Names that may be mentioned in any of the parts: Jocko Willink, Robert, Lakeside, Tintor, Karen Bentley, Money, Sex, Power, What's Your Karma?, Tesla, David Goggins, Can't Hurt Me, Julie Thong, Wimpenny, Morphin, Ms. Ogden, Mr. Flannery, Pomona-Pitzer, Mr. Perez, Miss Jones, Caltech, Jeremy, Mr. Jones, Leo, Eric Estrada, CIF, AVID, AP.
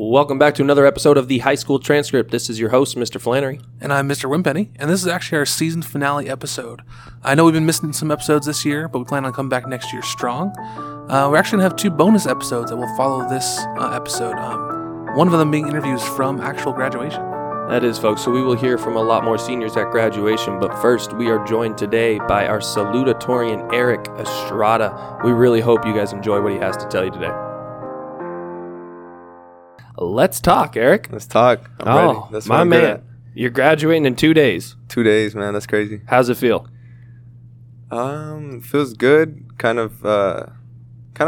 Welcome back to another episode of the High School Transcript. This is your host, Mr. Flannery. And I'm Mr. Wimpenny, and this is actually our season finale episode. I know we've been missing some episodes this year, but we plan on coming back next year strong. We're actually going to have two bonus episodes that will follow this episode. One of them being interviews from actual graduation. That is, folks. So we will hear from a lot more seniors at graduation. But first, we are joined today by our salutatorian, Eric Estrada. We really hope you guys enjoy what he has to tell you today. Let's talk, Eric. Let's talk. I'm ready. That's my man. You're graduating in 2 days. 2 days, man. That's crazy. How's it feel? Feels good. Kind of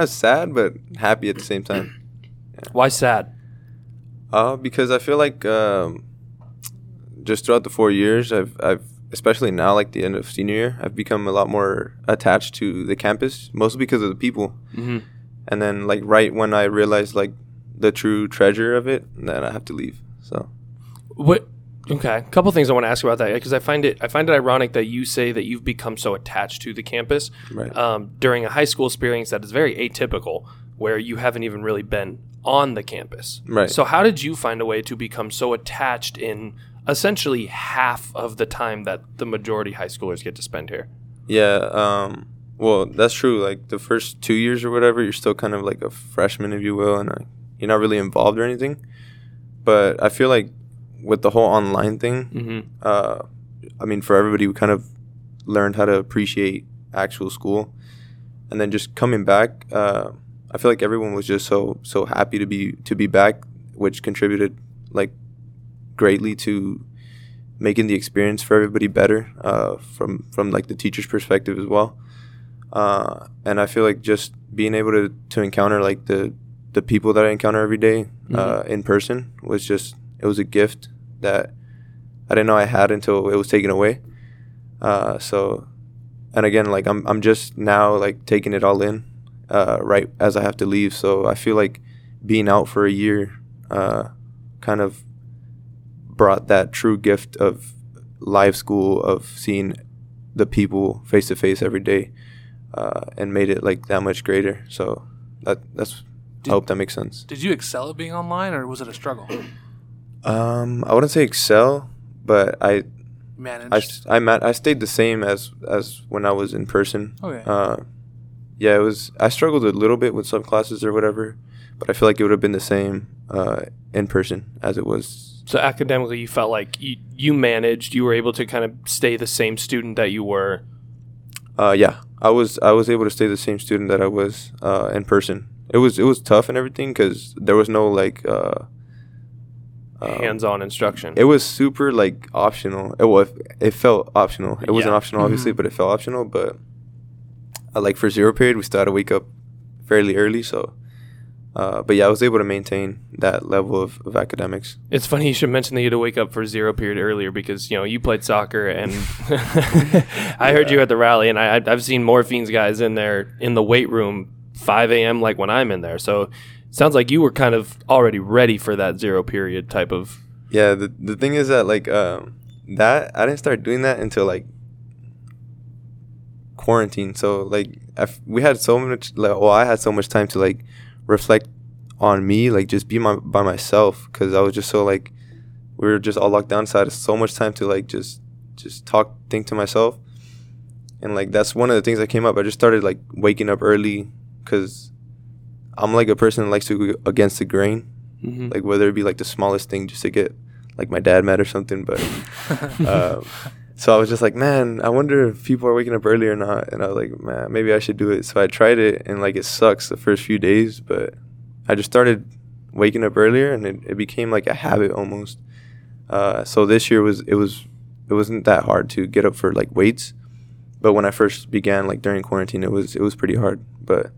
sad, but happy at the same time. Yeah. Why sad? Because I feel like just throughout the 4 years, I've especially now, like the end of senior year, I've become a lot more attached to the campus, mostly because of the people. Mm-hmm. And then, like, right when I realized, like, the true treasure of it, and then I have to leave. So, what? Okay, a couple things I want to ask about that, because I find it ironic that you say that you've become so attached to the campus, right? During a high school experience that is very atypical, where you haven't even really been on the campus, right? So, how did you find a way to become so attached in essentially half of the time that the majority high schoolers get to spend here? Yeah. Well, that's true. Like the first 2 years or whatever, you're still kind of like a freshman, if you will, and you're not really involved or anything. But I feel like with the whole online thing, mm-hmm. I mean, for everybody, we kind of learned how to appreciate actual school. And then just coming back, I feel like everyone was just so happy to be back, which contributed like greatly to making the experience for everybody better from like the teacher's perspective as well. And I feel like just being able to encounter like the people that I encounter every day, mm-hmm. In person was just, it was a gift that I didn't know I had until it was taken away. So, and again, like I'm just now like taking it all in, right as I have to leave. So I feel like being out for a year, kind of brought that true gift of live school, of seeing the people face to face every day, and made it like that much greater. So that's, I hope that makes sense. Did you excel at being online, or was it a struggle? I wouldn't say excel, but I managed. I stayed the same as when I was in person. Okay. Yeah, it was. I struggled a little bit with some classes or whatever, but I feel like it would have been the same in person as it was. So academically, you felt like you managed. You were able to kind of stay the same student that you were. Yeah, I was able to stay the same student that I was in person. It was tough and everything because there was no like hands-on instruction. It was super like optional. It felt optional. It wasn't optional, obviously, but it felt optional. But like for zero period, we started to wake up fairly early. So, but yeah, I was able to maintain that level of academics. It's funny you should mention that you had to wake up for zero period earlier because, you know, you played soccer and I heard you at the rally, and I've seen Morphin's guys in there in the weight room 5 a.m. like when I'm in there. So it sounds like you were kind of already ready for that zero period type of. Yeah, the thing is that like that I didn't start doing that until like quarantine. So like we had so much like, well, I had so much time to like reflect on me, like just be by myself, because I was just so like we were just all locked down, so I had so much time to like just think to myself. And like that's one of the things that came up. I just started like waking up early, because I'm like a person that likes to go against the grain, mm-hmm. like whether it be like the smallest thing just to get like my dad mad or something. But so I was just like, man, I wonder if people are waking up early or not. And I was like, man, maybe I should do it. So I tried it, and like it sucks the first few days, but I just started waking up earlier, and it became like a habit almost. So this year it wasn't that hard to get up for like weights, but when I first began like during quarantine, it was pretty hard, but.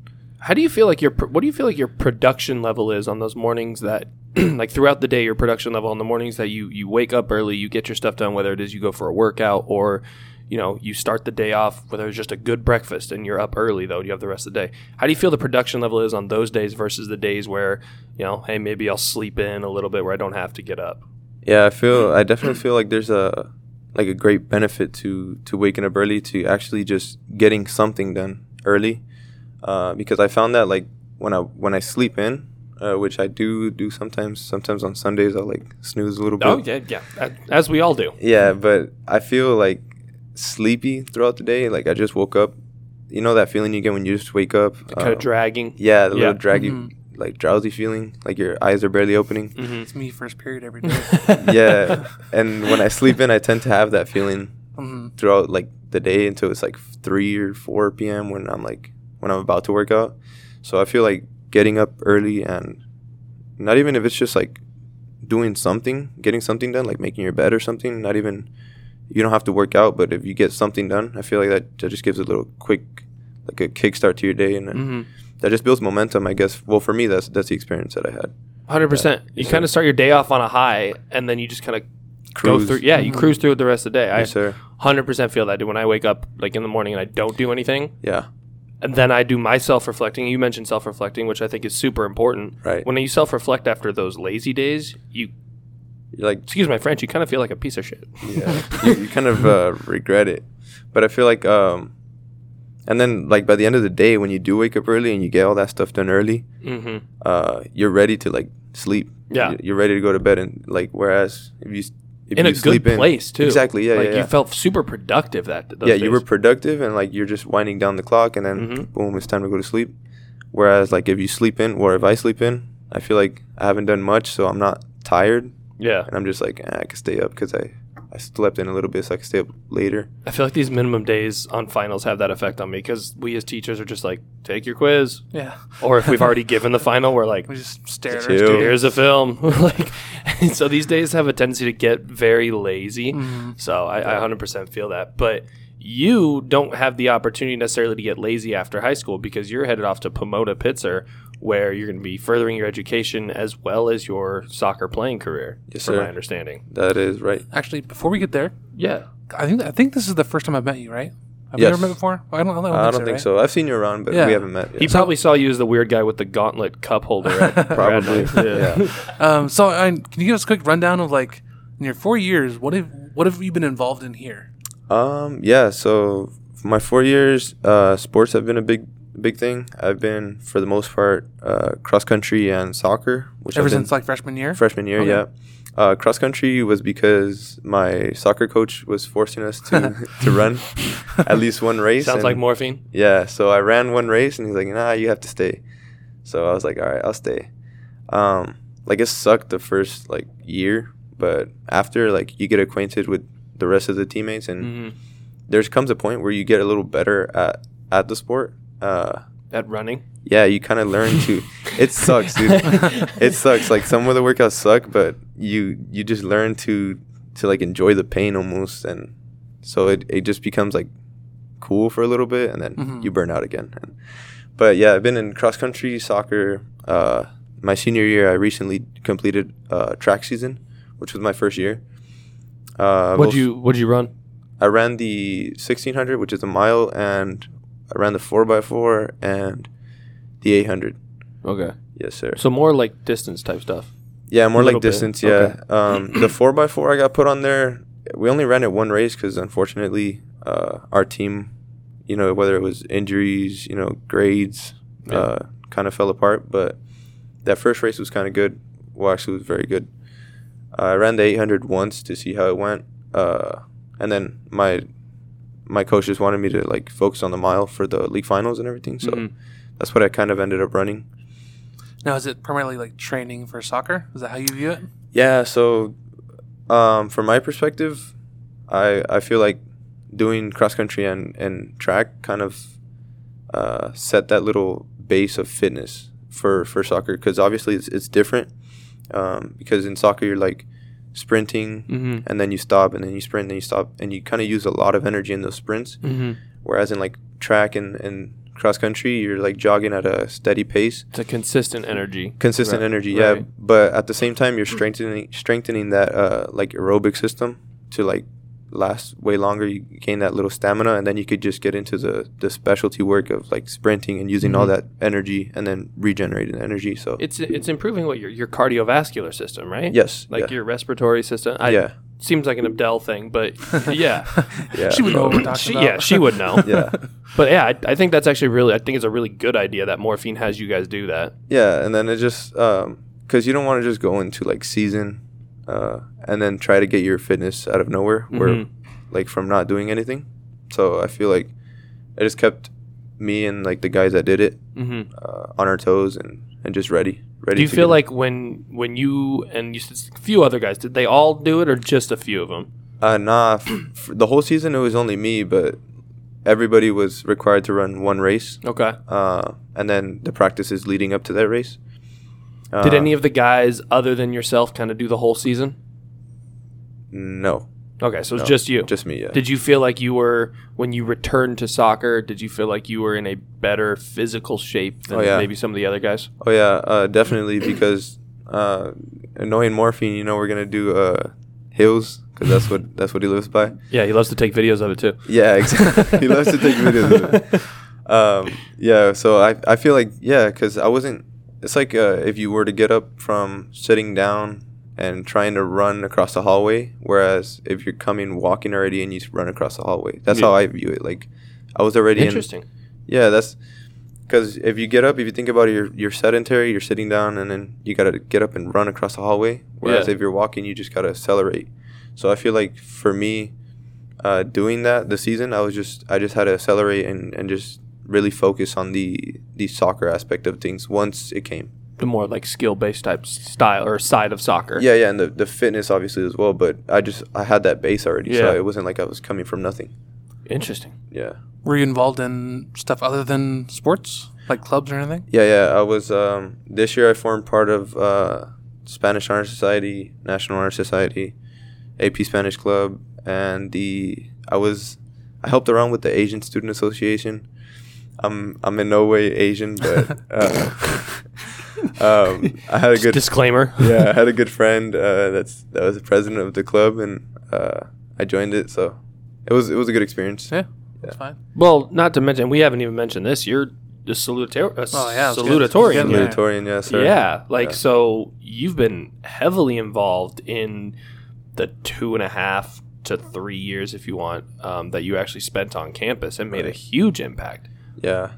How do you feel like what do you feel like your production level is on those mornings that, like throughout the day, your production level on the mornings that you wake up early, you get your stuff done, whether it is you go for a workout or, you know, you start the day off, whether it's just a good breakfast and you're up early, though, you have the rest of the day. How do you feel the production level is on those days versus the days where, you know, hey, maybe I'll sleep in a little bit where I don't have to get up? Yeah, I definitely feel like there's a great benefit to waking up early, to actually just getting something done early. Because I found that like when I sleep in, which I do sometimes. Sometimes on Sundays, I'll like snooze a little bit. Oh, yeah. As we all do. Yeah, but I feel like sleepy throughout the day. Like I just woke up. You know that feeling you get when you just wake up? The kind of dragging. Yeah, the little draggy, like drowsy feeling. Like your eyes are barely opening. Mm-hmm. It's me first period every day. Yeah. And when I sleep in, I tend to have that feeling throughout like the day until it's like 3 or 4 p.m. when I'm about to work out. So I feel like getting up early, and not even if it's just like doing something, getting something done, like making your bed or something, not even, you don't have to work out, but if you get something done, I feel like that just gives a little quick, like a kickstart to your day, and then that just builds momentum, I guess. Well, for me, that's the experience that I had. 100%. You kind of start your day off on a high, and then you just kind of cruise through. Yeah, you cruise through it the rest of the day. Yes, sir. 100% feel that, dude. When I wake up like in the morning and I don't do anything. Yeah. And then I do my self-reflecting. You mentioned self-reflecting, which I think is super important. Right. When you self-reflect after those lazy days, you're like, excuse my French, you kind of feel like a piece of shit. Yeah. you kind of regret it. But I feel like, and then like by the end of the day, when you do wake up early and you get all that stuff done early, you're ready to like sleep. Yeah. You're ready to go to bed. And like, whereas if you sleep in a good place too. Exactly, yeah, like you felt super productive those days. You were productive, and like you're just winding down the clock, and then boom, it's time to go to sleep. Whereas like if you sleep in, or if I sleep in, I feel like I haven't done much, so I'm not tired. Yeah. And I'm just like, I can stay up because I slept in a little bit, so I can stay up later. I feel like these minimum days on finals have that effect on me, because we as teachers are just like, take your quiz. Yeah. Or if we've already given the final, we're like, we just stare at it. Here's a film. Like, so these days have a tendency to get very lazy. Mm-hmm. So I 100% feel that. But you don't have the opportunity necessarily to get lazy after high school, because you're headed off to Pomona-Pitzer, where you're going to be furthering your education as well as your soccer playing career, my understanding. That is right. Actually, before we get there, I think this is the first time I've met you, right? Have you ever met before? Well, I don't think so. I've seen you around, but we haven't met yet. He probably saw you as the weird guy with the gauntlet cup holder. Probably. Yeah. Can you give us a quick rundown of, like, in your 4 years, what have you been involved in here? So my 4 years, sports have been a big thing. I've been, for the most part, cross country and soccer, which ever since like freshman year. Okay. Cross country was because my soccer coach was forcing us to to run at least one race. Sounds like morphine. Yeah, so I ran one race and he's like, nah, you have to stay. So I was like, all right, I'll stay. Like it sucked the first like year, but after like you get acquainted with the rest of the teammates, and there comes a point where you get a little better at the sport. At running? Yeah, you kind of learn to. It sucks, dude. It sucks. Like some of the workouts suck, but you just learn to like enjoy the pain almost, and so it just becomes like cool for a little bit, and then you burn out again. But yeah, I've been in cross country, soccer. My senior year, I recently completed track season, which was my first year. What'd you run? I ran the 1600, which is a mile, and I ran the 4x4 and the 800. Okay. Yes, sir. So more like distance type stuff. Yeah, more like distance, bit. Yeah. Okay. The 4x4 I got put on there. We only ran it one race because, unfortunately, our team, you know, whether it was injuries, you know, grades, kind of fell apart. But that first race was kind of good. Well, actually, it was very good. I ran the 800 once to see how it went. And then my coach just wanted me to like focus on the mile for the league finals and everything. So that's what I kind of ended up running. Now, is it primarily like training for soccer? Is that how you view it? Yeah. So from my perspective, I feel like doing cross country and track kind of set that little base of fitness for soccer, because obviously it's different. Because in soccer, you're like sprinting and then you stop and then you sprint and then you stop, and you kind of use a lot of energy in those sprints. Whereas in like track and cross country, you're like jogging at a steady pace. It's a consistent energy. Right. But at the same time, you're strengthening that like aerobic system to like last way longer. You gain that little stamina, and then you could just get into the specialty work of like sprinting and using all that energy and then regenerating energy. So it's improving what your cardiovascular system, right? Yes, like your respiratory system. I seems like an Abdel thing, but yeah. Yeah. She would know what we're talking about. Yeah, she would know. Yeah. But yeah, I think that's actually really, I think it's a really good idea that Morphine has you guys do that. Yeah, and then it just, because you don't want to just go into like season and then try to get your fitness out of nowhere, where like from not doing anything. So I feel like I just kept me and like the guys that did it on our toes and just ready. Do you feel like when you and you a few other guys, did they all do it or just a few of them? Nah, the whole season it was only me, but everybody was required to run one race. Okay. And then the practices leading up to that race. Did any of the guys other than yourself kind of do the whole season? No. Okay, so it's just you. Just me, yeah. Did you feel like you were, when you returned to soccer, did you feel like you were in a better physical shape than maybe some of the other guys? Oh, yeah, definitely, because annoying Morphine, you know, we're going to do hills, because that's what he lives by. Yeah, he loves to take videos of it, too. Yeah, exactly. He loves to take videos of it. Yeah, so I feel like, yeah, because I wasn't, it's like if you were to get up from sitting down and trying to run across the hallway, whereas if you're walking already and you run across the hallway, that's how I view it. Like I was already interesting. Yeah, that's because if you get up, if you think about it, you're sedentary, you're sitting down, and then you gotta get up and run across the hallway. Whereas if you're walking, you just gotta accelerate. So I feel like for me, doing that this season, I just had to accelerate and just really focus on the soccer aspect of things once it came. The more like skill-based type style or side of soccer. Yeah, and the fitness obviously as well, but I had that base already, so it wasn't like I was coming from nothing. Interesting. Yeah. Were you involved in stuff other than sports, like clubs or anything? Yeah, I was, this year I formed part of Spanish Honor Society, National Honor Society, AP Spanish Club, and I helped around with the Asian Student Association. I'm in no way Asian, but... I had a good disclaimer. Yeah, I had a good friend that was the president of the club, and I joined it, so it was a good experience. Yeah, that's fine. Well, not to mention, we haven't even mentioned this. You're the salutatorian. Salutatorian, yes, sir. Yeah, so you've been heavily involved in the 2.5 to 3 years, if you want, that you actually spent on campus and made a huge impact. Yeah.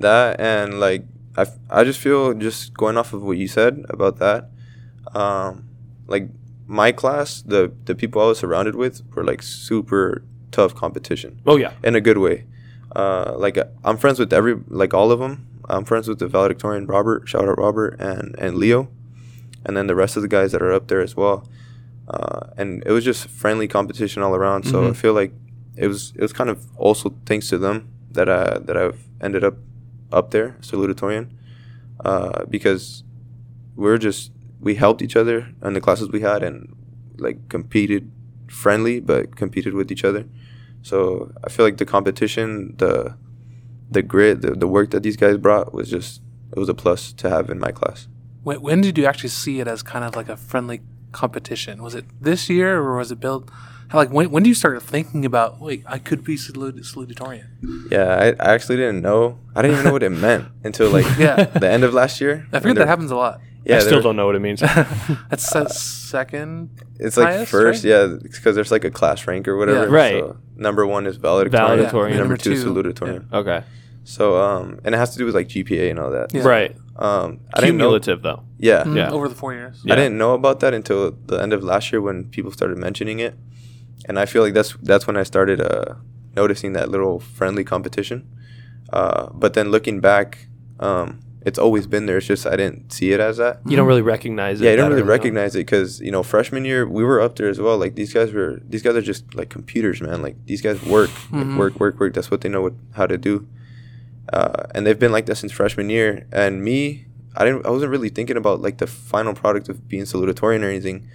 That and like I just feel, just going off of what you said about that, like my class, the people I was surrounded with were like super tough competition. Oh yeah, in a good way. Like I'm friends with all of them. I'm friends with the valedictorian Robert, shout out Robert, and Leo, and then the rest of the guys that are up there as well. And it was just friendly competition all around. So I feel like it was kind of also thanks to them that I've ended up there, salutatorian, because we helped each other in the classes we had, and like competed friendly, but competed with each other. So I feel like the competition, the grit, the work that these guys brought was a plus to have in my class. When did you actually see it as kind of like a friendly competition? Was it this year, or was it built? Like when do you start thinking about, wait, I could be salutatorian? Yeah, I actually didn't know. I didn't even know what it meant until like the end of last year. I forget that happens a lot. Yeah, I still don't know what it means. That's second. It's like highest, first, right? Yeah, because there's like a class rank or whatever. Yeah. Right. So number one is valedictorian. Yeah. Number two is salutatorian. Yeah. Okay. So and it has to do with like GPA and all that. Yeah. Right. Cumulative though. Yeah. Yeah. Over the 4 years. Yeah. I didn't know about that until the end of last year when people started mentioning it. And I feel like that's when I started noticing that little friendly competition. But then looking back, it's always been there. It's just I didn't see it as that. You don't really recognize it. Yeah, I don't really recognize it because, you know, freshman year, we were up there as well. Like, these guys are just like computers, man. Like, these guys work, like, work. That's what they know how to do. And they've been like that since freshman year. And me, I wasn't really thinking about, like, the final product of being salutatorian or anything.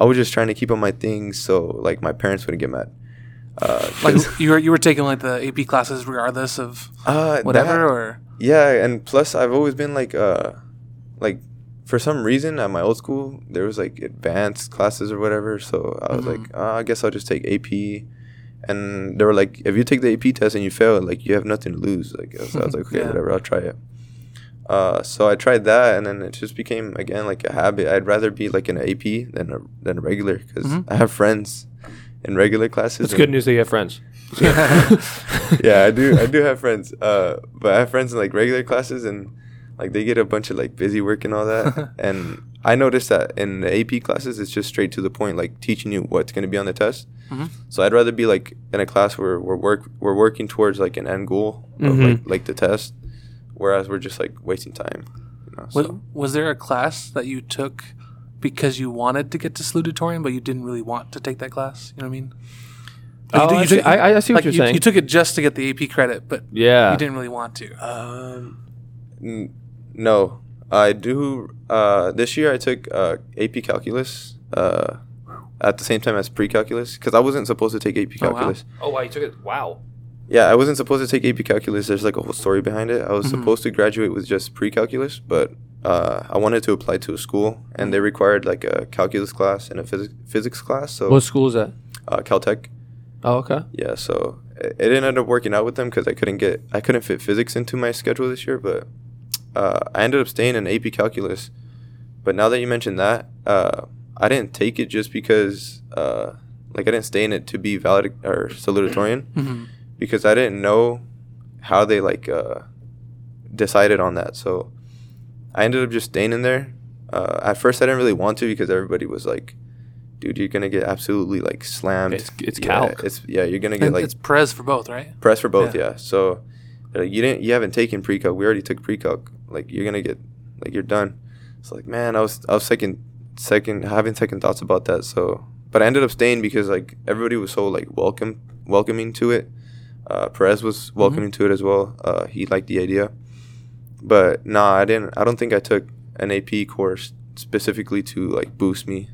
I was just trying to keep on my things so, like, my parents wouldn't get mad. Like, you were taking, like, the AP classes regardless of whatever? Yeah, and plus, I've always been, like, for some reason, at my old school, there was, like, advanced classes or whatever. So I was like, I guess I'll just take AP. And they were like, if you take the AP test and you fail, like, you have nothing to lose. Like, I was like, okay, whatever, I'll try it. So I tried that, and then it just became, again, like a habit. I'd rather be like an AP than a regular, because I have friends in regular classes. It's good news that you have friends. Yeah, I do have friends. But I have friends in like regular classes, and like they get a bunch of like busy work and all that. And I noticed that in the AP classes, it's just straight to the point, like teaching you what's going to be on the test. So I'd rather be like in a class where we're working towards like an end goal of like the test, whereas we're just like wasting time. You know, was there a class that you took because you wanted to get to salutatorian, but you didn't really want to take that class? You know what I mean? Like, I see what you're saying. You took it just to get the AP credit, but you didn't really want to. No, I do. This year I took AP Calculus at the same time as pre-calculus, because I wasn't supposed to take AP Calculus. Oh, wow. Oh, wow, you took it. Wow. Yeah, I wasn't supposed to take AP Calculus. There's like a whole story behind it. I was supposed to graduate with just pre-calculus, but I wanted to apply to a school, and they required like a calculus class and a physics class. So what school is that? Caltech. Oh, okay. Yeah, so it didn't end up working out with them because I couldn't fit physics into my schedule this year, but I ended up staying in AP Calculus. But now that you mentioned that, I didn't take it just because, I didn't stay in it to be salutatorian, because I didn't know how they decided on that. So I ended up just staying in there. At first, I didn't really want to because everybody was like, dude, you're going to get absolutely, like, slammed. It's calc. Yeah, you're going to get, and like... It's Perez for both, right? Perez for both, yeah. So, like, you haven't taken pre-calc. We already took pre-calc. Like, you're going to get... Like, you're done. It's like, man, I was having second thoughts about that, so... But I ended up staying because, like, everybody was so, like, welcoming to it. Perez was welcoming to it as well. He liked the idea. But, nah, I don't think I took an AP course specifically to, like, boost me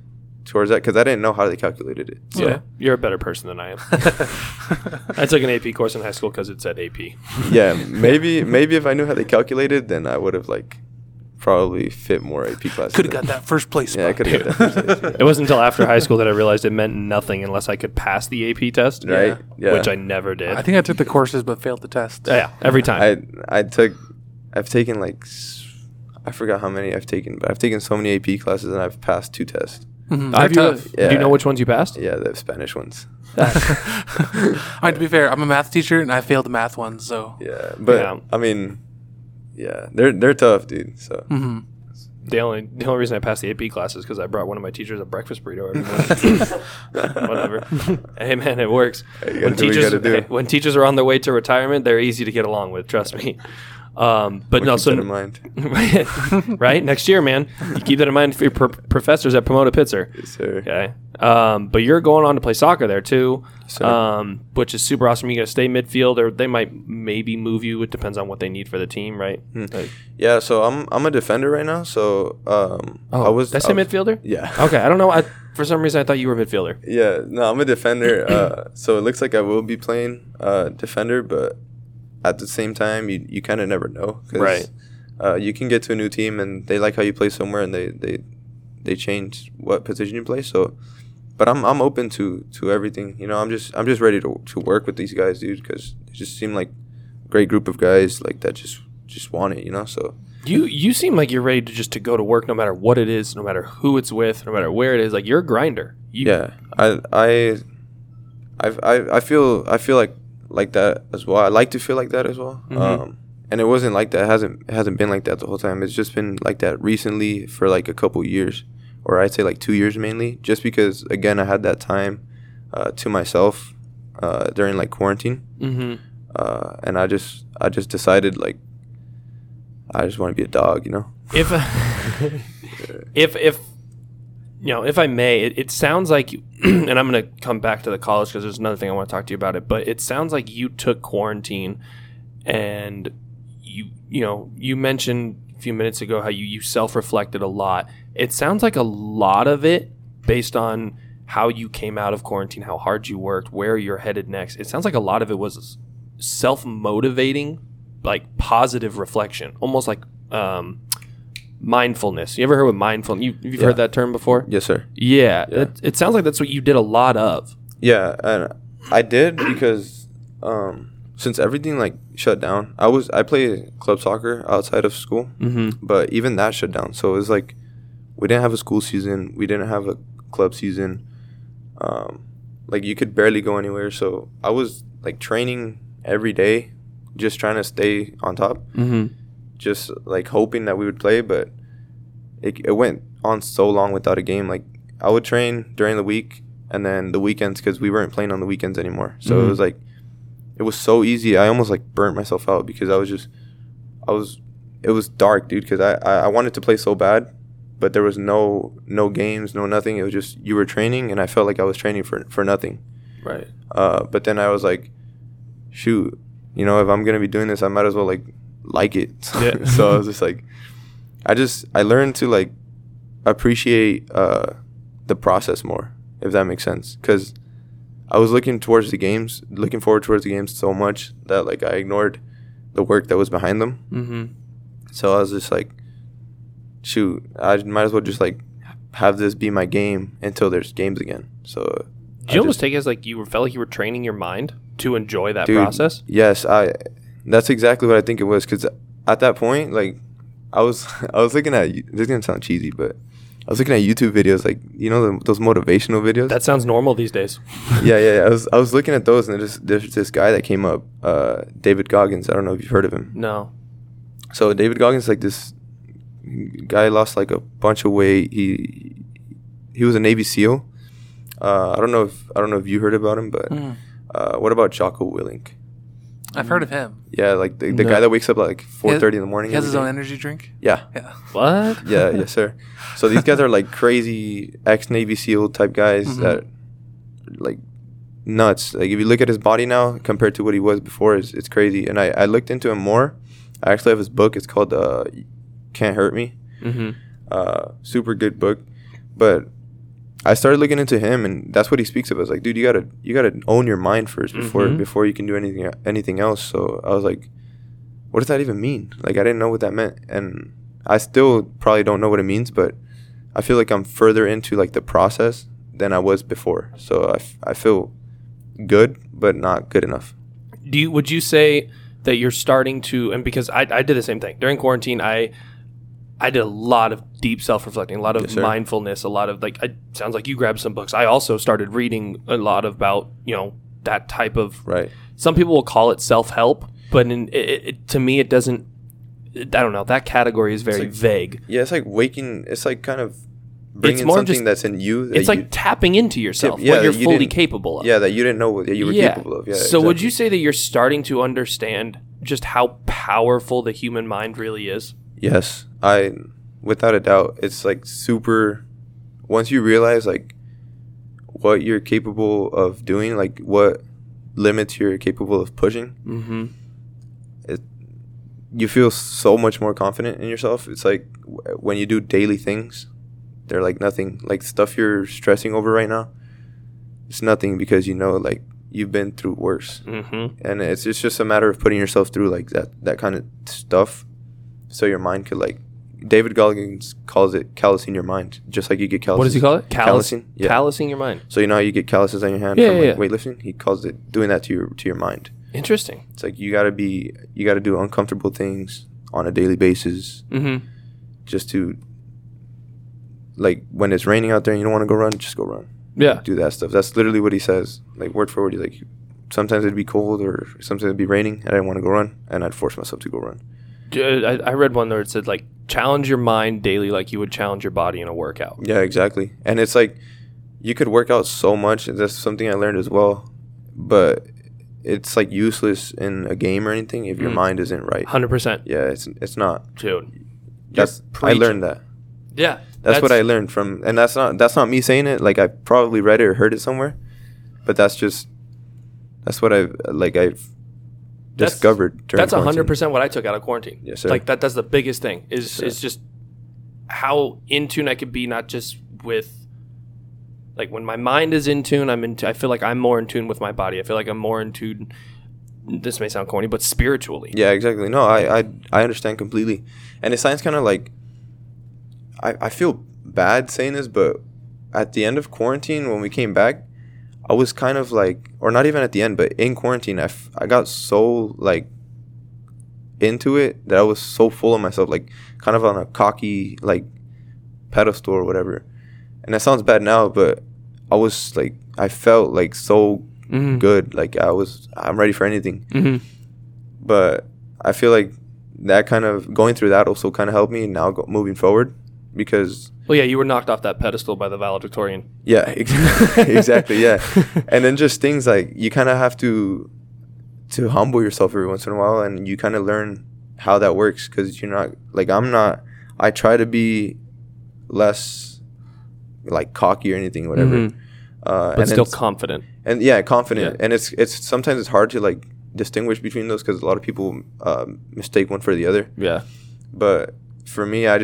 towards that, because I didn't know how they calculated it. So. Yeah, you're a better person than I am. I took an AP course in high school because it said AP. Yeah, maybe if I knew how they calculated, then I would have like probably fit more AP classes. Could have got that first place. Yeah, I could have got that first place. Yeah. It wasn't until after high school that I realized it meant nothing unless I could pass the AP test, right? Yeah. Which I never did. I think I took the courses but failed the test. Yeah, every time. I've taken like, I forgot how many I've taken, but I've taken so many AP classes and I've passed 2 tests. Do you know which ones you passed? Yeah, the Spanish ones. I mean, to be fair, I'm a math teacher and I failed the math ones, so yeah. But yeah. I mean, yeah, they're tough, dude. So the only reason I passed the AP class is because I brought one of my teachers a breakfast burrito every morning. Whatever. Hey man, it works. When teachers are on their way to retirement, they're easy to get along with. Trust me. But we'll keep that in mind. Right? Next year, man. You keep that in mind for your professors at Pomona-Pitzer. Yes, sir. Okay. But you're going on to play soccer there, too, yes, which is super awesome. You're going to stay midfield, or they might maybe move you. It depends on what they need for the team, right? Yeah, so I'm a defender right now. So did I say midfielder? Yeah. Okay, I don't know. For some reason, I thought you were a midfielder. Yeah, no, I'm a defender. So it looks like I will be playing defender, but... At the same time, you kind of never know. Cause, right. You can get to a new team, and they like how you play somewhere, and they change what position you play. So, but I'm open to everything. You know, I'm just ready to work with these guys, dude, because they just seem like a great group of guys like that just want it, you know. So you seem like you're ready to go to work no matter what it is, no matter who it's with, no matter where it is. Like you're a grinder. I feel like that as well. I like to feel like that as well. And it wasn't like that. It hasn't been like that the whole time. It's just been like that recently for like a couple years, or I'd say like 2 years mainly, just because again I had that time to myself during like quarantine, and I just decided like I just want to be a dog, you know. If you know, if I may, it sounds like, and I'm going to come back to the college because there's another thing I want to talk to you about it, but it sounds like you took quarantine and you mentioned a few minutes ago how you self-reflected a lot. It sounds like a lot of it based on how you came out of quarantine, how hard you worked, where you're headed next. It sounds like a lot of it was self-motivating, like positive reflection, almost like, mindfulness. You ever heard of mindfulness? You've heard that term before? Yes, sir. Yeah. It sounds like that's what you did a lot of. Yeah, and I did because since everything like shut down, I played club soccer outside of school, but even that shut down. So it was like we didn't have a school season, we didn't have a club season. Like you could barely go anywhere. So I was like training every day, just trying to stay on top, just like hoping that we would play. But it went on so long without a game. Like I would train during the week and then the weekends, because we weren't playing on the weekends anymore. So it was like, it was so easy. I almost like burnt myself out because it was dark, dude. Because I wanted to play so bad, but there was no games, no nothing. It was just you were training, and I felt like I was training for nothing. Right. But then I was like, shoot, you know, if I'm gonna be doing this, I might as well like it. Yeah. So I was just like, I learned to like appreciate the process more, if that makes sense, because I was looking forward towards the games so much that, like, I ignored the work that was behind them. So I was just like, shoot, I might as well just, like, have this be my game until there's games again. So did you almost take it as, like, you felt like you were training your mind to enjoy that process? Yes. That's exactly what I think it was, because at that point, like, I was looking at – this is going to sound cheesy, but – I was looking at YouTube videos, like, you know, those motivational videos. That sounds normal these days. Yeah. I was looking at those, and there's this guy that came up, David Goggins. I don't know if you've heard of him. No. So David Goggins, like, this guy lost, like, a bunch of weight. He was a Navy SEAL. I don't know if you heard about him, but what about Jocko Willink? I've heard of him. Yeah, like the guy that wakes up at like 4:30 in the morning. He has his own energy drink? Yeah. What? Yeah, yes, sir. So these guys are like crazy ex-Navy SEAL type guys that like nuts. Like if you look at his body now compared to what he was before, it's crazy. And I looked into him more. I actually have his book. It's called Can't Hurt Me. Super good book. But I started looking into him, and that's what he speaks of. I was like, dude, you gotta own your mind first before you can do anything else. So I was like, what does that even mean? Like, I didn't know what that meant, and I still probably don't know what it means, but I feel like I'm further into like the process than I was before. So I feel good, but not good enough. Would you say that you're starting to, and because I did the same thing during quarantine, I did a lot of deep self-reflecting, a lot of mindfulness, a lot of like, it sounds like you grabbed some books. I also started reading a lot about, you know, that type of, some people will call it self-help, but to me, it doesn't, I don't know. That category is very vague. Yeah. It's like it's like kind of bringing something that's in you. It's like tapping into yourself, what you're fully capable of. Yeah. That you didn't know what you were capable of. Yeah. So would you say that you're starting to understand just how powerful the human mind really is? Yes, without a doubt, it's like super, once you realize like what you're capable of doing, like what limits you're capable of pushing, you feel so much more confident in yourself. It's like when you do daily things, they're like nothing, like stuff you're stressing over right now. It's nothing because you know, like you've been through worse and it's just a matter of putting yourself through like that kind of stuff. So your mind could like, David Goggins calls it callousing your mind, just like you get calluses. What does he call it? Callousing. Yeah. Callousing your mind. So you know how you get calluses on your hand from weightlifting? He calls it doing that to your mind. Interesting. It's like you gotta do uncomfortable things on a daily basis, just to like when it's raining out there and you don't want to go run, just go run. Yeah. Like, do that stuff. That's literally what he says. Like word for word, he's like, sometimes it'd be cold or sometimes it'd be raining and I didn't want to go run, and I'd force myself to go run. I read one where it said like challenge your mind daily like you would challenge your body in a workout. Yeah, exactly. And it's like you could work out so much. That's something I learned as well. But it's like useless in a game or anything if your mind isn't right. 100%. Yeah, it's not. Dude. I learned that. Yeah. That's what I learned from, and that's not me saying it. Like I probably read it or heard it somewhere. But that's what I've like discovered during quarantine. That's 100% what I took out of quarantine. Yes, sir. Like that's the biggest thing is just how in tune I could be, not just with like when my mind is in tune, I feel like I'm more in tune with my body. I feel like I'm more in tune, this may sound corny, but spiritually. Yeah, exactly. No, I understand completely. And it sounds kind of like, I feel bad saying this, but at the end of quarantine when we came back, I was kind of like, or not even at the end, but in quarantine, I got so like into it that I was so full of myself, like kind of on a cocky like pedestal or whatever. And that sounds bad now, but I was like, I felt like so good. Like I'm ready for anything. Mm-hmm. But I feel like that kind of going through that also kind of helped me now moving forward, because. Well, yeah, you were knocked off that pedestal by the valedictorian. Yeah, exactly. Yeah. And then just things like you kind of have to humble yourself every once in a while, and you kind of learn how that works, because you're not like, I try to be less like cocky or anything, whatever. Mm-hmm. But still confident. And yeah, confident. Yeah. And it's sometimes it's hard to like distinguish between those, because a lot of people mistake one for the other. Yeah. But for me, I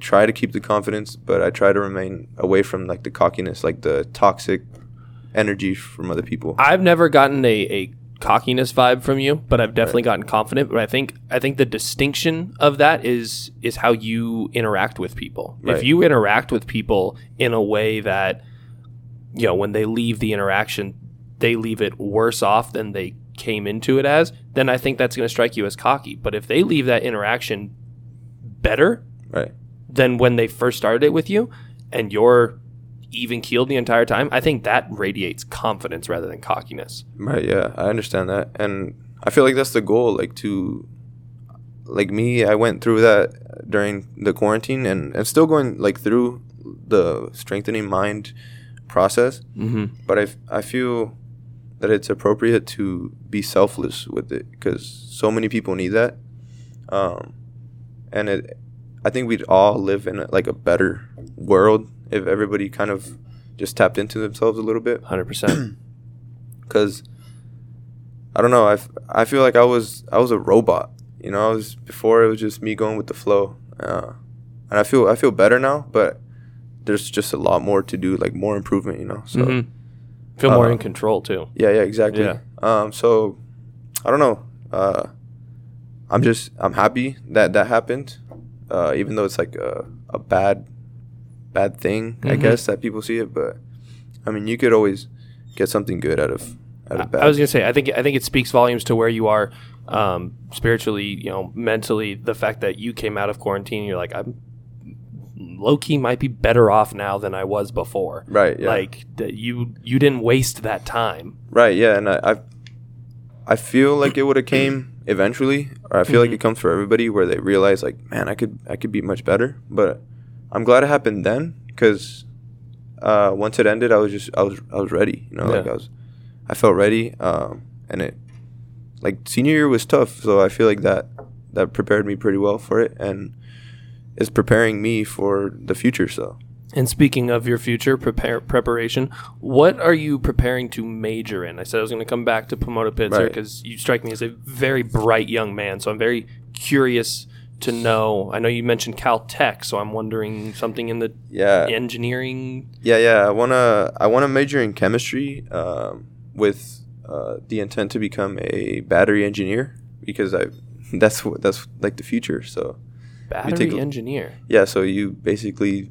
try to keep the confidence, but I try to remain away from like the cockiness, like the toxic energy from other people. I've never gotten a cockiness vibe from you, but I've definitely gotten confident. But I think the distinction of that is how you interact with people. Right. If you interact with people in a way that, you know, when they leave the interaction, they leave it worse off than they came into it as, then I think that's going to strike you as cocky. But if they leave that interaction better than when they first started it with you, and you're even keeled the entire time, I think that radiates confidence rather than cockiness. Right. Yeah, I understand that, and I feel like that's the goal. Like to, like me, I went through that during the quarantine, and still going like through the strengthening mind process. Mm-hmm. But I feel that it's appropriate to be selfless with it, because so many people need that. And I think we'd all live in a better world if everybody kind of just tapped into themselves a little bit. 100%. Because I don't know, I feel like I was a robot, you know. Before it was just me going with the flow, and I feel better now, but there's just a lot more to do, like more improvement, you know. So mm-hmm. Feel more in control too. Yeah, exactly. Yeah. So I don't know. I'm happy that happened, even though it's like a bad thing, mm-hmm. I guess, that people see it. But I mean, you could always get something good out of bad. I was gonna say, I think it speaks volumes to where you are spiritually, you know, mentally. The fact that you came out of quarantine, you're like, I'm low key might be better off now than I was before. Right. Yeah. Like that, you didn't waste that time. Right. Yeah, and I feel like it would have came eventually, or I feel mm-hmm. like it comes for everybody, where they realize like, man, I could be much better. But I'm glad it happened then, because once it ended, I was ready, you know. Yeah. Like I felt ready, and it, like, senior year was tough, so I feel like that prepared me pretty well for it, and is preparing me for the future. So, and speaking of your future preparation, what are you preparing to major in? I said I was going to come back to Pomona-Pitzer because you strike me as a very bright young man. So I'm very curious to know. I know you mentioned Caltech, so I'm wondering something in the engineering. Yeah. I wanna major in chemistry with the intent to become a battery engineer, because that's like the future. So battery engineer. Yeah. So you basically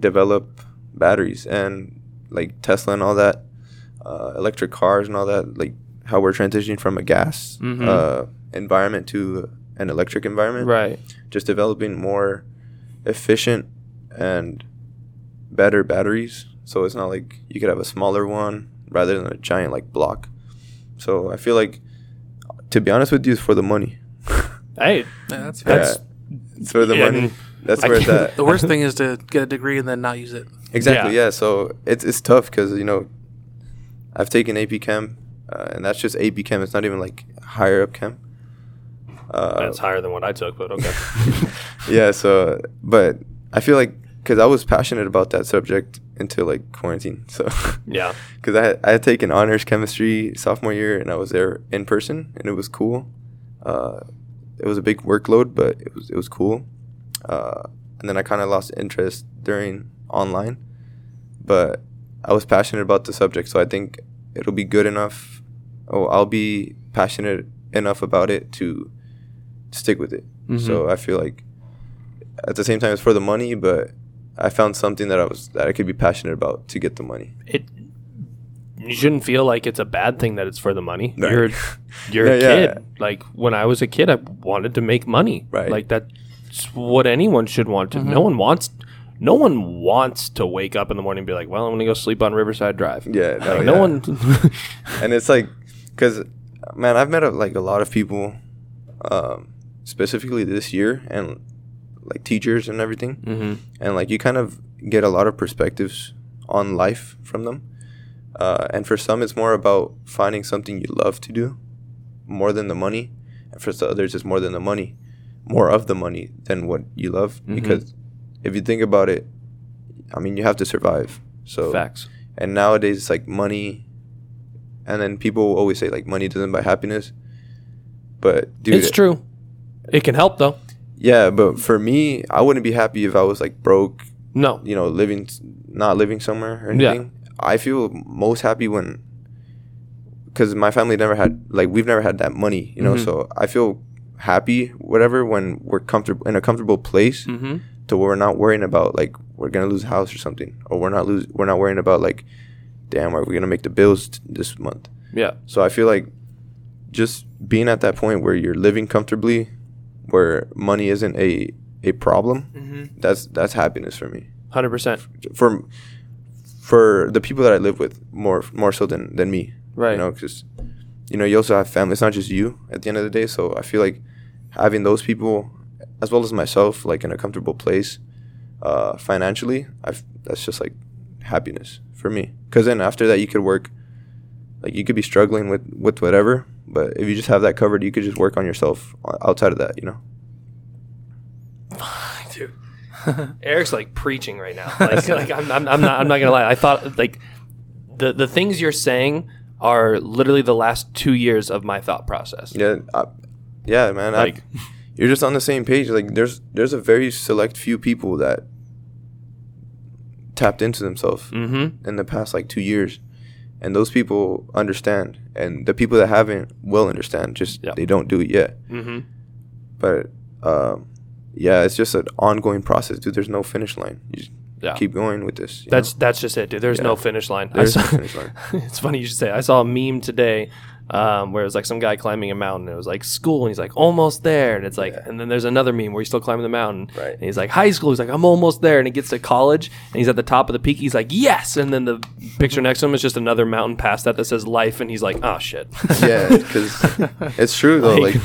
develop batteries and like Tesla and all that, electric cars and all that, like how we're transitioning from a gas mm-hmm. Environment to an electric environment. Right. Just developing more efficient and better batteries. So it's not like you could have a smaller one rather than a giant like block. So I feel like, to be honest with you, it's for the money. Hey, that's it's for the money. That's where it's at. The worst thing is to get a degree and then not use it. Exactly, yeah. So it's tough, because, you know, I've taken AP Chem, and that's just AP Chem. It's not even like higher up Chem. That's higher than what I took, but okay. Yeah, so, but I feel like, because I was passionate about that subject until like quarantine. So, yeah. Because I had taken honors chemistry sophomore year, and I was there in person, and it was cool. It was a big workload, but it was cool. And then I kind of lost interest during online, but I was passionate about the subject, so I think it'll be good enough. I'll be passionate enough about it to stick with it. Mm-hmm. So I feel like at the same time it's for the money, but I found something that I could be passionate about to get the money. It you shouldn't feel like it's a bad thing that it's for the money. Right. You're a kid. Yeah. Like, when I was a kid, I wanted to make money. Right. Like, that's what anyone should want to. Mm-hmm. No one wants to wake up in the morning and be like, well, I'm going to go sleep on Riverside Drive. Yeah. No one. And it's like, because, man, I've met a lot of people, specifically this year, and like teachers and everything. Mm-hmm. And like, you kind of get a lot of perspectives on life from them. And for some, it's more about finding something you love to do more than the money. And for others, it's more of the money than what you love. Mm-hmm. Because if you think about it, I mean, you have to survive. So facts. And nowadays, it's like money. And then people always say like money doesn't buy happiness. But dude, it's true. It can help though. Yeah, but for me, I wouldn't be happy if I was like broke. No. You know, not living somewhere or anything. Yeah. I feel most happy when, because my family we've never had that money, you know, mm-hmm. So I feel happy, whatever, when we're comfortable in a comfortable place, mm-hmm. to where we're not worrying about like we're gonna lose a house or something, or we're not worrying about like, damn, are we gonna make the bills this month? Yeah. So I feel like just being at that point where you're living comfortably, where money isn't a problem, mm-hmm. that's happiness for me. 100%. For the people that I live with, more so than me. Right. You know, because, you know, you also have family. It's not just you at the end of the day. So I feel like having those people, as well as myself, like in a comfortable place financially, that's just like happiness for me. Because then after that, you could work, like you could be struggling with whatever. But if you just have that covered, you could just work on yourself outside of that, you know. Dude. Eric's like preaching right now. Like I'm not gonna lie. I thought like the things you're saying are literally the last 2 years of my thought process. Yeah, yeah, man. Like, you're just on the same page. Like there's a very select few people that tapped into themselves mm-hmm. in the past like 2 years, and those people understand, and the people that haven't will understand. Just yeah. They don't do it yet. Mm-hmm. But. Yeah, it's just an ongoing process, dude. There's no finish line. You just keep going with this. That's just it, dude. There's no finish line. It's funny you should say. I saw a meme today where it was like some guy climbing a mountain. It was like school, and he's like almost there, and it's like, and then there's another meme where he's still climbing the mountain, right. And he's like high school. He's like I'm almost there, and he gets to college, and he's at the top of the peak. He's like yes, and then the picture next to him is just another mountain past that says life, and he's like oh shit. Yeah, because it's true though. Like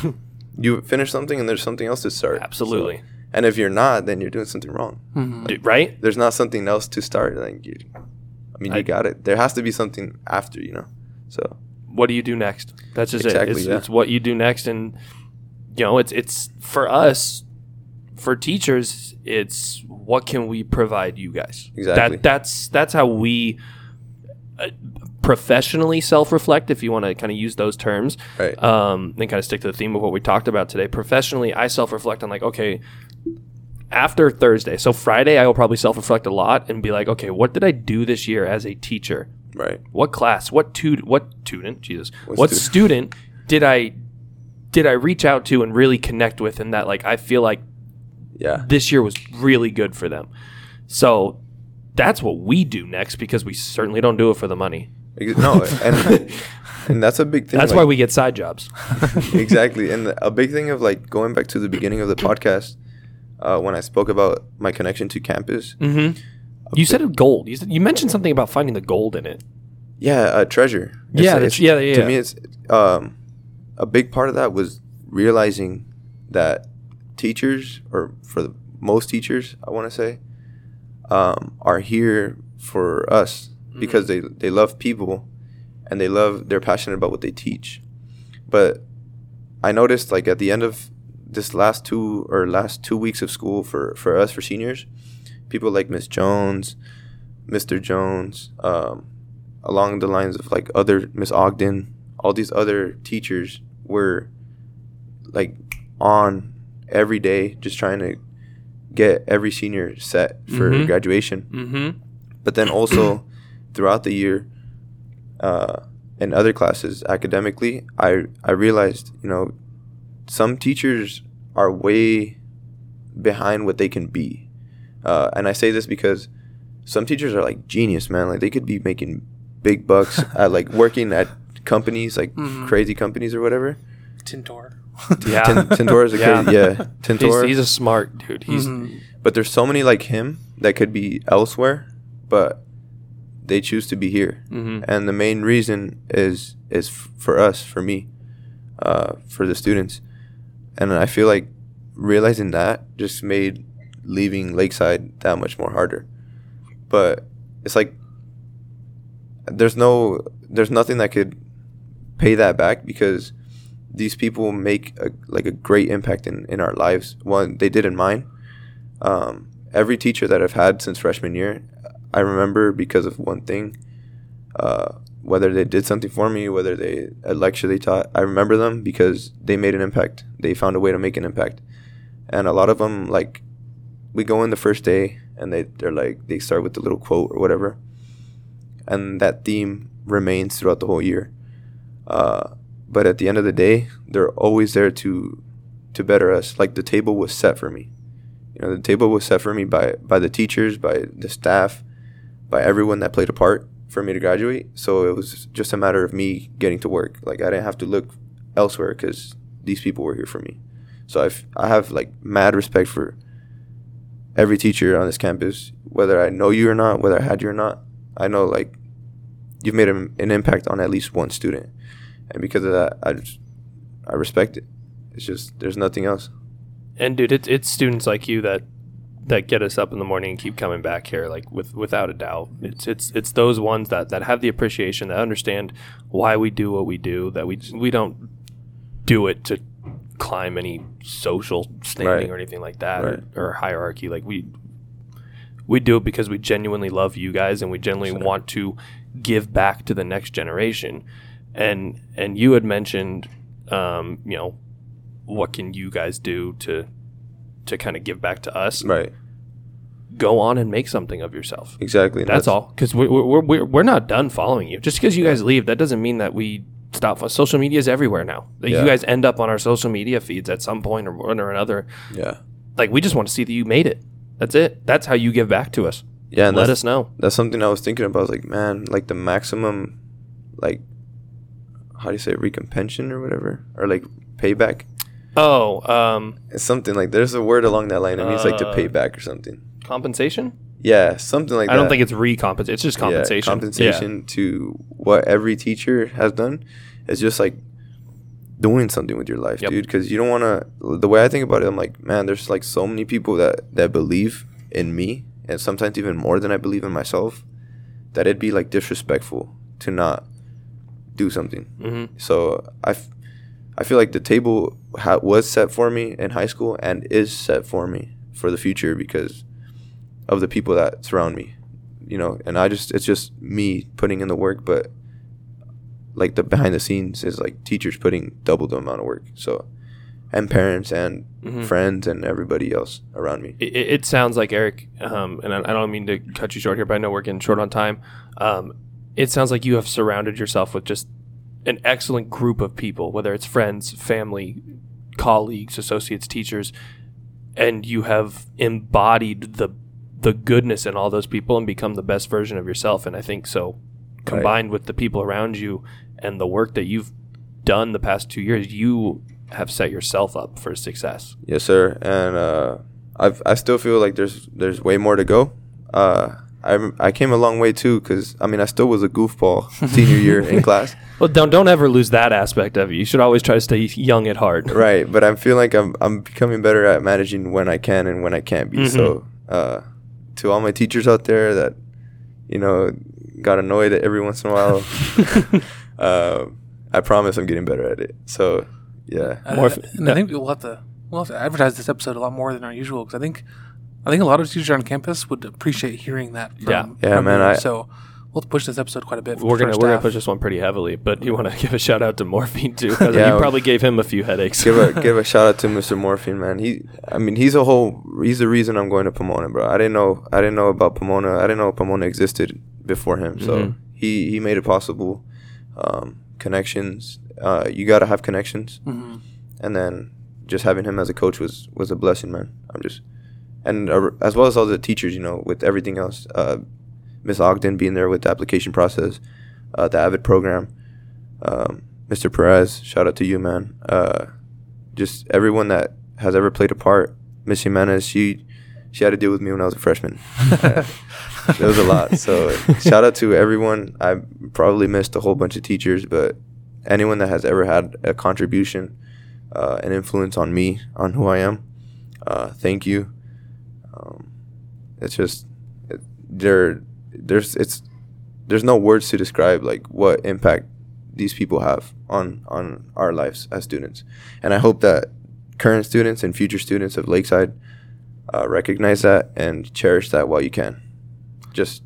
you finish something and there's something else to start. Absolutely. So, and if you're not, then you're doing something wrong. Mm-hmm. Like, dude, right? There's not something else to start. Like, you got it. There has to be something after, you know. So what do you do next? That's just exactly, it. It's what you do next. And, you know, it's for us, for teachers, it's what can we provide you guys? Exactly. That's how we professionally self-reflect, if you want to kind of use those terms, right. And kind of stick to the theme of what we talked about today. Professionally, I self-reflect on like, okay, after Thursday, so Friday, I will probably self-reflect a lot and be like, okay, what did I do this year as a teacher? Right. What class? What student did I reach out to and really connect with, and that like I feel like this year was really good for them. So that's what we do next, because we certainly don't do it for the money. No, and that's a big thing. That's like, why we get side jobs. Exactly. And a big thing of like going back to the beginning of the podcast, when I spoke about my connection to campus. Mm-hmm. You said it gold. You mentioned something about finding the gold in it. Yeah, a treasure. It's To me, it's a big part of that was realizing that teachers, or for most teachers, I want to say, are here for us. Because they love people, and they're passionate about what they teach. But I noticed like at the end of this last two weeks of school for us, for seniors, people like Miss Jones, Mr. Jones, along the lines of like other Ms. Ogden, all these other teachers were like on every day just trying to get every senior set for mm-hmm. graduation. Mm-hmm. But then also throughout the year, in other classes academically, I realized, you know, some teachers are way behind what they can be. And I say this because some teachers are like genius, man. Like they could be making big bucks at like working at companies, like crazy companies or whatever. Tintor. Tintor is a crazy. Yeah. Tintor. He's a smart dude. He's but there's so many like him that could be elsewhere, but they choose to be here. And the main reason is for us, for me, for the students. And I feel like realizing that just made leaving Lakeside that much more harder. But it's like there's nothing that could pay that back, because these people make a great impact in our lives. One, they did in mine. Every teacher that I've had since freshman year, I remember because of one thing, whether they did something for me, whether they a lecture they taught, I remember them because they made an impact. They found a way to make an impact. And a lot of them, like, we go in the first day and they're like, they start with the little quote or whatever. And that theme remains throughout the whole year. But at the end of the day, they're always there to better us. Like, the table was set for me. You know, the table was set for me by the teachers, by the staff, by everyone that played a part for me to graduate. So it was just a matter of me getting to work. Like, I didn't have to look elsewhere because these people were here for me. So I have like mad respect for every teacher on this campus, whether I know you or not, whether I had you or not. I know, like, you've made an impact on at least one student. And because of that, I respect it. It's just, there's nothing else. And dude, it's students like you that get us up in the morning and keep coming back here, like, without a doubt. It's those ones that have the appreciation, that understand why we do what we do, that we don't do it to climb any social standing or anything like that, or hierarchy. Like, we do it because we genuinely love you guys and we genuinely want to give back to the next generation. And you had mentioned, you know, what can you guys do to kind of give back to us? Right. Go on and make something of yourself. Exactly. That's all. Because we're not done following you. Just because you guys leave, that doesn't mean that we stop. Social media is everywhere now. Like, you guys end up on our social media feeds at some point or another. Yeah. Like, we just want to see that you made it. That's it. That's how you give back to us. Yeah. And let us know. That's something I was thinking about. I was like, man, like, the maximum, like, how do you say, recompension or whatever, or like payback? Oh, it's something like, there's a word along that line. It means like to pay back or something. Compensation? Yeah, something like that. I don't think it's recompensation. It's just compensation. Yeah, compensation to what every teacher has done. It's just like doing something with your life, dude. Because you don't want to. The way I think about it, I'm like, man, there's like so many people that believe in me, and sometimes even more than I believe in myself, that it'd be like disrespectful to not do something. So I feel like the table was set for me in high school and is set for me for the future because of the people that surround me, you know. And it's just me putting in the work, but like the behind the scenes is like teachers putting double the amount of work. So, and parents and friends and everybody else around me. It sounds like, Eric, and I don't mean to cut you short here, but I know we're getting short on time. It sounds like you have surrounded yourself with just an excellent group of people, whether it's friends, family, colleagues, associates, teachers, and you have embodied the goodness in all those people and become the best version of yourself. And I think so, combined with the people around you and the work that you've done the past 2 years, you have set yourself up for success. Yes, sir. And I still feel like there's way more to go. I came a long way too, because I mean I still was a goofball senior year in class. Well, don't ever lose that aspect of it. You should always try to stay young at heart. Right, but I feel like I'm becoming better at managing when I can and when I can't be. So, to all my teachers out there that, you know, got annoyed every once in a while, I promise I'm getting better at it. So, yeah. I think we'll have to advertise this episode a lot more than our usual, because I think a lot of teachers on campus would appreciate hearing that. Man. So we'll push this episode quite a bit. We're gonna push this one pretty heavily. But you want to give a shout out to Morphin too? Because you probably gave him a few headaches. Give a shout out to Mr. Morphin, man. He's the reason I'm going to Pomona, bro. I didn't know about Pomona. I didn't know Pomona existed before him. So he made it possible. Connections. You gotta have connections. And then just having him as a coach was a blessing, man. And as well as all the teachers, you know, with everything else, Ms. Ogden being there with the application process, the AVID program. Mr. Perez, shout out to you, man. Just everyone that has ever played a part. Miss Jimenez, she had to deal with me when I was a freshman. It was a lot. So shout out to everyone. I probably missed a whole bunch of teachers, but anyone that has ever had a contribution, an influence on me, on who I am, thank you. It's just there's no words to describe like what impact these people have on our lives as students, and I hope that current students and future students of Lakeside recognize that and cherish that while you can. Just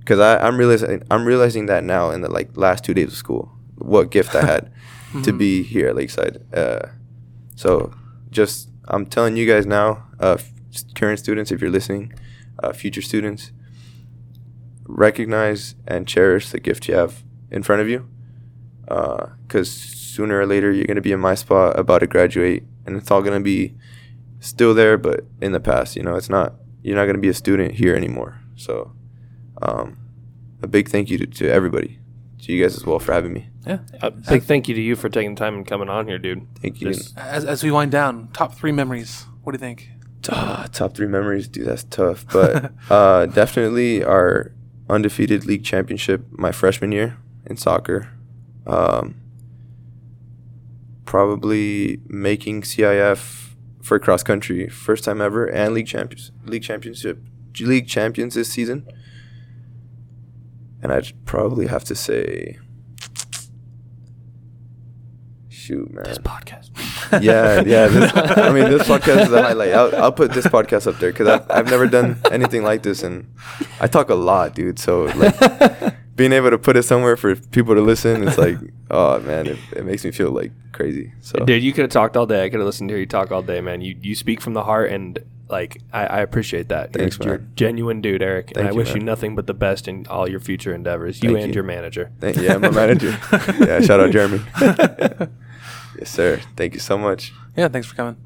because I'm realizing that now in the last 2 days of school, what gift I had to be here at Lakeside. So I'm telling you guys now, current students, if you're listening, future students, recognize and cherish the gift you have in front of you, because sooner or later you're going to be in my spot, about to graduate, and it's all going to be still there, but in the past. You know, you're not going to be a student here anymore. So a big thank you to everybody, to you guys as well, for having me. Yeah, a big thank you to you for taking time and coming on here, dude. Thank you. As we wind down, top three memories, what do you think? Top three memories, dude, that's tough. But definitely our undefeated league championship my freshman year in soccer. Probably making CIF for cross country, first time ever, and league champions this season. And I'd probably have to say, shoot, man, this podcast. Yeah. This podcast is the highlight. I'll put this podcast up there because I've never done anything like this, and I talk a lot, dude. So being able to put it somewhere for people to listen, it's like, oh man, it makes me feel like crazy. So, dude, you could have talked all day. I could have listened to you talk all day, man. You speak from the heart, and I appreciate that. Thanks, man. You're a genuine dude, Eric. Thank and I you, wish man. You nothing but the best in all your future endeavors. You Thank and you. Your manager. Yeah, my manager. Yeah, shout out Jeremy. Yeah. Yes, sir. Thank you so much. Yeah, thanks for coming.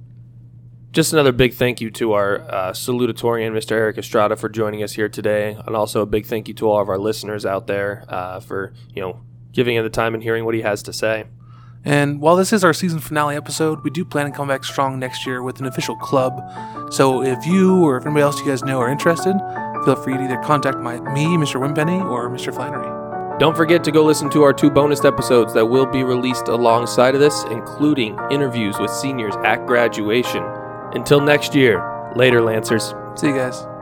Just another big thank you to our salutatorian, Mr. Eric Estrada, for joining us here today, and also a big thank you to all of our listeners out there for giving him the time and hearing what he has to say. And while this is our season finale episode, we do plan to come back strong next year with an official club. So if you or if anybody else you guys know are interested, feel free to either contact me, Mr. Wimpenny, or Mr. Flannery. Don't forget to go listen to our 2 bonus episodes that will be released alongside of this, including interviews with seniors at graduation. Until next year, later, Lancers. See you guys.